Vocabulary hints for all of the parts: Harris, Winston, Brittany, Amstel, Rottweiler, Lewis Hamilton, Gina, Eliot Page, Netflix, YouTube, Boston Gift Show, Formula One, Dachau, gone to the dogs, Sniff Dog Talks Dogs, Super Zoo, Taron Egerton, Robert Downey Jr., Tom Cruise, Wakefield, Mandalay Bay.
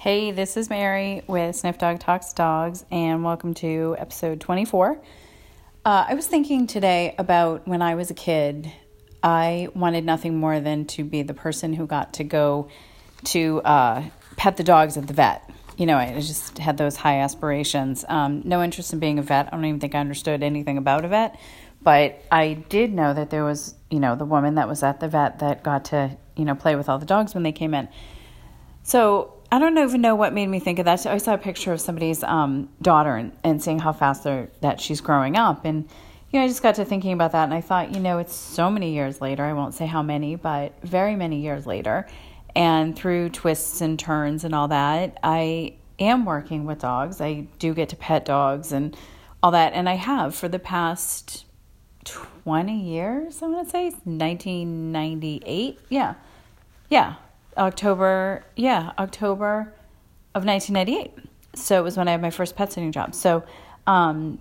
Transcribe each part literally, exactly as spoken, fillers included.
Hey, this is Mary with Sniff Dog Talks Dogs, and welcome to episode twenty-four. Uh, I was thinking today about when I was a kid, I wanted nothing more than to be the person who got to go to uh, pet the dogs at the vet. You know, I just had those high aspirations. Um, no interest in being a vet. I don't even think I understood anything about a vet, but I did know that there was, you know, the woman that was at the vet that got to, you know, play with all the dogs when they came in. So I don't even know what made me think of that. I saw a picture of somebody's um, daughter and, and seeing how fast that she's growing up. And, you know, I just got to thinking about that. And I thought, you know, it's so many years later. I won't say how many, but very many years later. And through twists and turns and all that, I am working with dogs. I do get to pet dogs and all that. And I have for the past twenty years, I want to say. nineteen ninety-eight. Yeah. Yeah. October, yeah, October of nineteen ninety-eight. So it was when I had my first pet sitting job. So, um,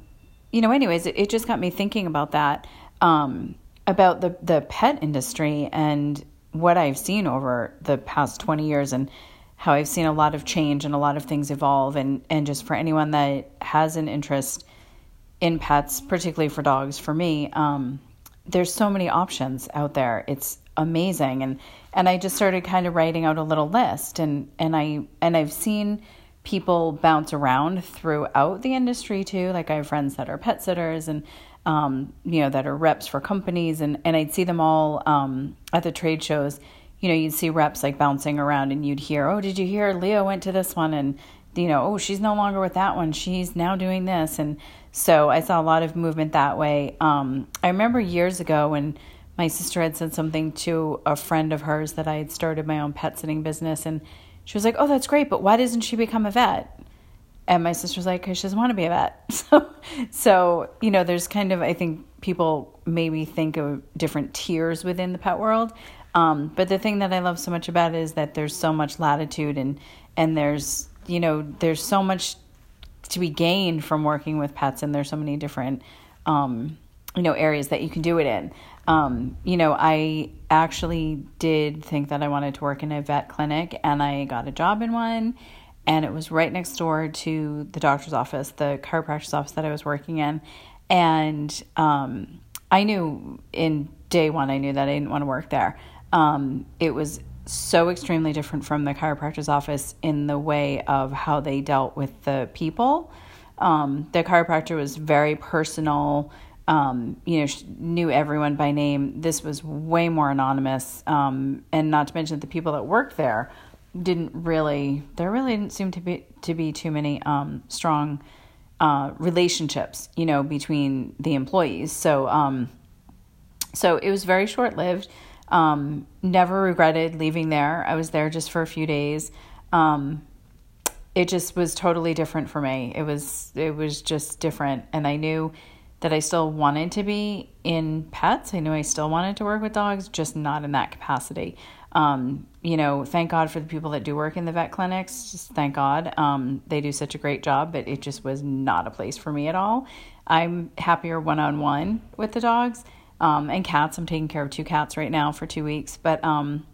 you know, anyways, it, it just got me thinking about that, um, about the, the pet industry and what I've seen over the past twenty years and how I've seen a lot of change and a lot of things evolve. And, and just for anyone that has an interest in pets, particularly for dogs, for me, um, there's so many options out there. It's amazing. And, and I just started kind of writing out a little list, and, and I, and I've seen people bounce around throughout the industry too. Like I have friends that are pet sitters and, um, you know, that are reps for companies, and, and I'd see them all, um, at the trade shows. You know, you'd see reps like bouncing around, and you'd hear, oh, did you hear Leo went to this one? And, you know, oh, she's no longer with that one. She's now doing this. And so I saw a lot of movement that way. Um, I remember years ago when my sister had said something to a friend of hers that I had started my own pet sitting business. And she was like, oh, that's great, but why doesn't she become a vet? And my sister was like, because she doesn't want to be a vet. So, so, you know, there's kind of, I think people maybe think of different tiers within the pet world. Um, but the thing that I love so much about it is that there's so much latitude, and, and there's, you know, there's so much to be gained from working with pets. And there's so many different, um, you know, areas that you can do it in. Um, you know, I actually did think that I wanted to work in a vet clinic, and I got a job in one, and it was right next door to the doctor's office, the chiropractor's office that I was working in. And, um, I knew in day one, I knew that I didn't want to work there. Um, it was so extremely different from the chiropractor's office in the way of how they dealt with the people. Um, the chiropractor was very personal. Um, you know, she knew everyone by name. This was way more anonymous. Um, and not to mention that the people that worked there didn't really, there really didn't seem to be, to be too many, um, strong, uh, relationships, you know, between the employees. So, um, so it was very short lived. Um, never regretted leaving there. I was there just for a few days. Um, it just was totally different for me. It was, it was just different. And I knew that I still wanted to be in pets. I knew I still wanted to work with dogs, just not in that capacity. Um, you know, thank God for the people that do work in the vet clinics. Just thank God. Um, they do such a great job, but it just was not a place for me at all. I'm happier one-on-one with the dogs um, and cats. I'm taking care of two cats right now for two weeks. But um,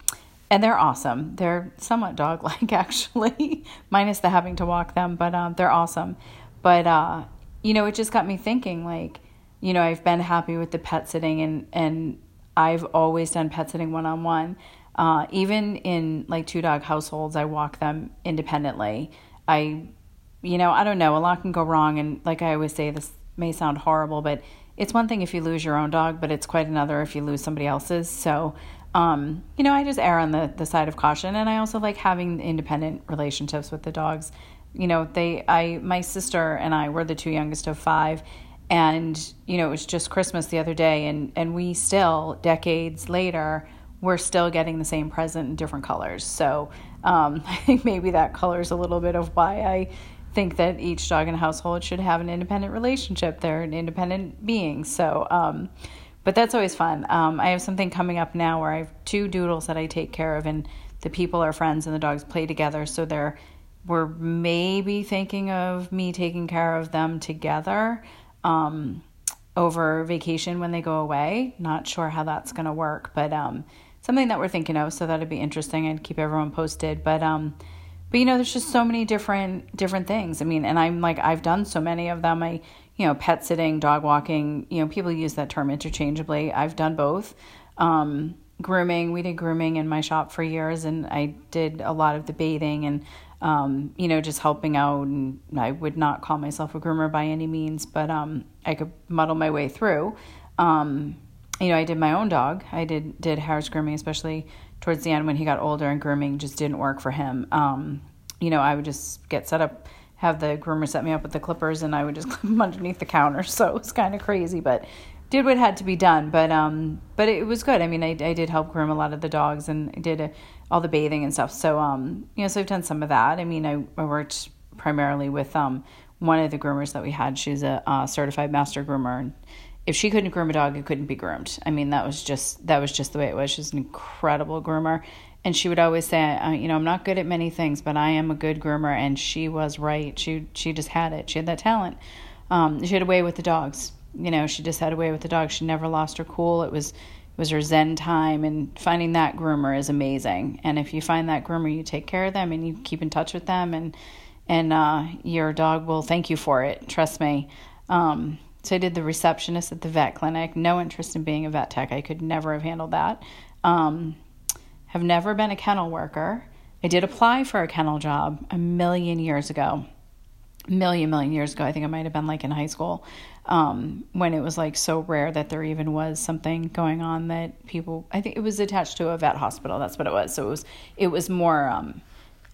and they're awesome. They're somewhat dog-like, actually, minus the having to walk them. But um, they're awesome. But uh, you know, it just got me thinking, like, you know, I've been happy with the pet sitting, and, and I've always done pet sitting one-on-one. Uh, even in like two dog households, I walk them independently. I, you know, I don't know, a lot can go wrong. And like I always say, this may sound horrible, but it's one thing if you lose your own dog, but it's quite another if you lose somebody else's. So, um, you know, I just err on the, the side of caution. And I also like having independent relationships with the dogs. You know, they, I, my sister and I were the two youngest of five, and, you know, it was just Christmas the other day, and, and we still, decades later, we're still getting the same present in different colors. So, um, I think maybe that colors a little bit of why I think that each dog in a household should have an independent relationship. They're an independent being. So, um, but that's always fun. Um, I have something coming up now where I have two doodles that I take care of, and the people are friends and the dogs play together. So they're, we're maybe thinking of me taking care of them together um, over vacation when they go away. Not sure how that's going to work, but um, something that we're thinking of. So that'd be interesting, and keep everyone posted. But um, But, you know, there's just so many different different things. I mean, and I'm like, I've done so many of them. I, you know, pet sitting, dog walking, you know, people use that term interchangeably. I've done both. Um, grooming, we did grooming in my shop for years, and I did a lot of the bathing and, um, you know, just helping out. And I would not call myself a groomer by any means, but um, I could muddle my way through. Um, you know, I did my own dog. I did, did Harris grooming, especially towards the end when he got older, and grooming just didn't work for him. Um, you know, I would just get set up, have the groomer set me up with the clippers, and I would just clip them underneath the counter. So it was kind of crazy, but did what had to be done. But, um, but it was good. I mean, I, I did help groom a lot of the dogs, and I did a, all the bathing and stuff. So, um, you know, so I've done some of that. I mean, I, I worked primarily with, um, one of the groomers that we had. She's a, a certified master groomer, and if she couldn't groom a dog, it couldn't be groomed. I mean, that was just, that was just the way it was. She's an incredible groomer. And she would always say, you know, I'm not good at many things, but I am a good groomer. And she was right. She, she just had it. She had that talent. Um, she had a way with the dogs. You know, she just had a way with the dogs. She never lost her cool. It was, it was her Zen time. And finding that groomer is amazing. And if you find that groomer, you take care of them and you keep in touch with them, and, and, uh, your dog will thank you for it. Trust me. Um, So I did the receptionist at the vet clinic. No interest in being a vet tech. I could never have handled that. Um, have never been a kennel worker. I did apply for a kennel job a million years ago. Million, million years ago. I think I might have been like in high school, um, when it was like so rare that there even was something going on that people, I think it was attached to a vet hospital. That's what it was. So it was, it was more, um,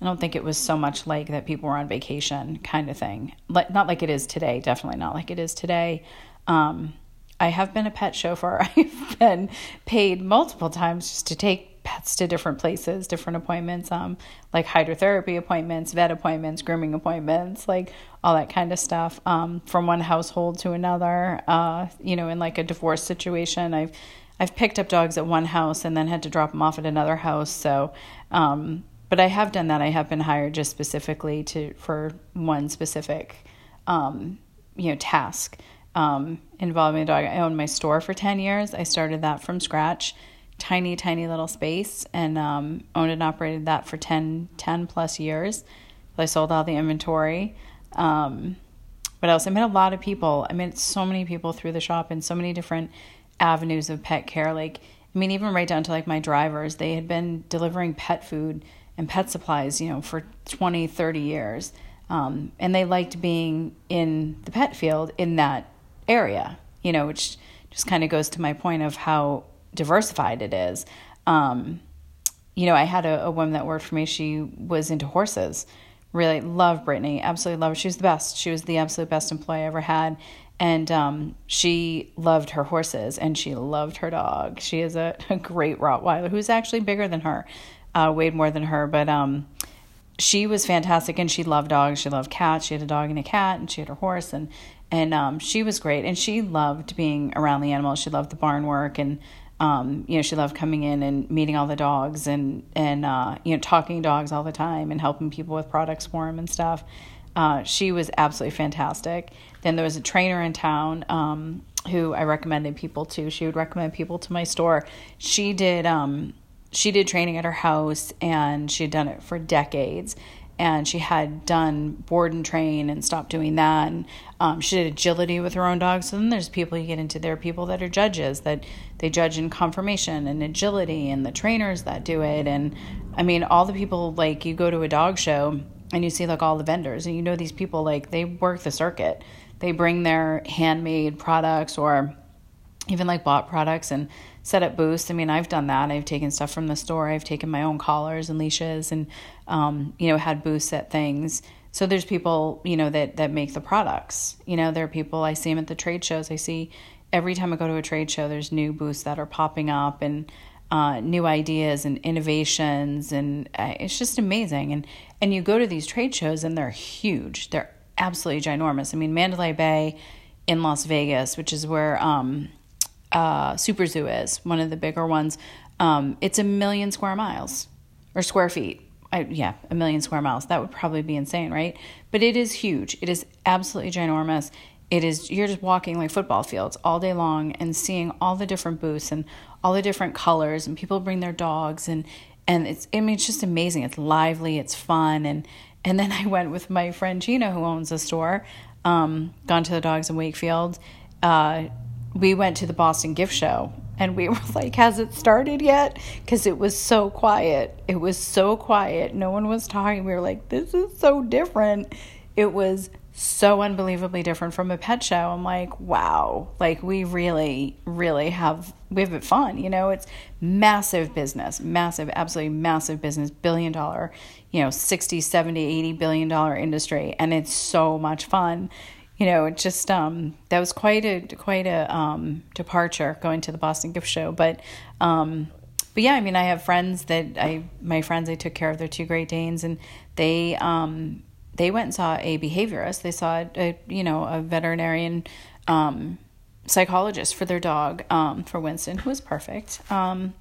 I don't think it was so much like that people were on vacation kind of thing. Not like it is today. Definitely not like it is today. Um, I have been a pet chauffeur. I've been paid multiple times just to take pets to different places, different appointments, um, like hydrotherapy appointments, vet appointments, grooming appointments, like all that kind of stuff, um, from one household to another. Uh, you know, in like a divorce situation, I've I've picked up dogs at one house and then had to drop them off at another house. So, um but I have done that. I have been hired just specifically to for one specific, um, you know, task um, involving a dog. I owned my store for ten years. I started that from scratch, tiny, tiny little space, and um, owned and operated that for ten, ten plus years. I sold all the inventory. Um, what else? I met a lot of people. I met so many people through the shop and so many different avenues of pet care. Like, I mean, even right down to like my drivers, they had been delivering pet food and pet supplies, you know, for twenty, thirty years. Um, and they liked being in the pet field in that area, you know, which just kind of goes to my point of how diversified it is. Um, you know, I had a, a woman that worked for me. She was into horses. Really love Brittany. Absolutely love her. She was the best. She was the absolute best employee I ever had. And um, she loved her horses and she loved her dog. She is a, a great Rottweiler who's actually bigger than her. Uh, weighed more than her, but um, she was fantastic, and she loved dogs. She loved cats. She had a dog and a cat, and she had her horse, and and um, she was great. And she loved being around the animals. She loved the barn work, and um, you know, she loved coming in and meeting all the dogs, and and uh, you know, talking dogs all the time, and helping people with products for them and stuff. Uh, she was absolutely fantastic. Then there was a trainer in town um, who I recommended people to. She would recommend people to my store. She did. Um, She did training at her house, and she had done it for decades, and she had done board and train and stopped doing that. And um, she did agility with her own dog. So then there's people you get into, there are people that are judges that they judge in conformation and agility, and the trainers that do it. And I mean, all the people, like, you go to a dog show and you see like all the vendors, and you know, these people, like, they work the circuit, they bring their handmade products or even like bought products and set up booths. I mean, I've done that. I've taken stuff from the store. I've taken my own collars and leashes and, um, you know, had booths at things. So there's people, you know, that, that make the products. You know, there are people, I see them at the trade shows. I see every time I go to a trade show, there's new booths that are popping up and uh, new ideas and innovations. And uh, it's just amazing. And, and you go to these trade shows and they're huge. They're absolutely ginormous. I mean, Mandalay Bay in Las Vegas, which is where, um, Uh, Super Zoo is one of the bigger ones. Um, it's a million square miles or square feet. I, yeah, a million square miles. That would probably be insane, right? But it is huge. It is absolutely ginormous. It is, you're just walking like football fields all day long and seeing all the different booths and all the different colors, and people bring their dogs, and And it's, I mean, it's just amazing. It's lively, it's fun. And, and then I went with my friend Gina, who owns a store, um, Gone to the Dogs in Wakefield. Uh, we went to the Boston Gift Show, and we were like, has it started yet? Because it was so quiet. It was so quiet. No one was talking. We were like, this is so different. It was so unbelievably different from a pet show. I'm like, wow, like we really, really have, we have it fun. You know, it's massive business, massive, absolutely massive business, billion dollar, you know, sixty, seventy, eighty billion dollar industry. And it's so much fun. You know, it just, um, that was quite a, quite a, um, departure going to the Boston Gift Show. But, um, but yeah, I mean, I have friends that I, my friends, I took care of their two Great Danes, and they, um, they went and saw a behaviorist. They saw, a, you know, a veterinarian um, psychologist for their dog, um, for Winston, who was perfect. Um,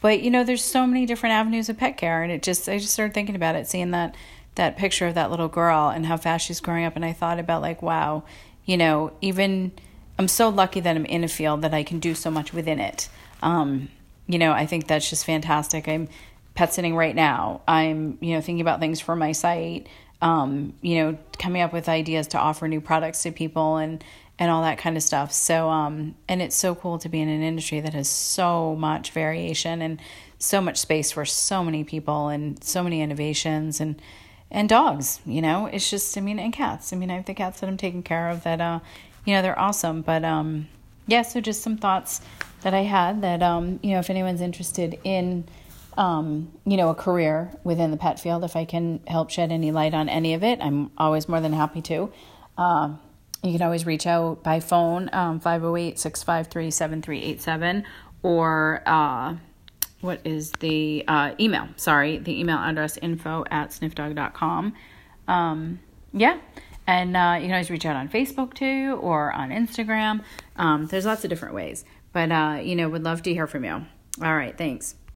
but, you know, there's so many different avenues of pet care. And it just, I just started thinking about it, seeing that, that picture of that little girl and how fast she's growing up. And I thought about like, wow, you know, even I'm so lucky that I'm in a field that I can do so much within it. Um, you know, I think that's just fantastic. I'm pet sitting right now. I'm, you know, thinking about things for my site. Um, you know, coming up with ideas to offer new products to people and, and all that kind of stuff. So, um, and it's so cool to be in an industry that has so much variation and so much space for so many people and so many innovations and, and dogs, you know, it's just, I mean, and cats, I mean, I have the cats that I'm taking care of that, uh, you know, they're awesome, but, um, yeah, so just some thoughts that I had that, um, you know, if anyone's interested in, Um, you know, a career within the pet field. If I can help shed any light on any of it, I'm always more than happy to. Um, you can always reach out by phone, um, five oh eight, six five three, seven three eight seven, or uh, what is the uh, email? Sorry, the email address, info at sniff dog dot com. Um, yeah, and uh, you can always reach out on Facebook too, or on Instagram. Um, there's lots of different ways, but, uh, you know, would love to hear from you. All right, thanks.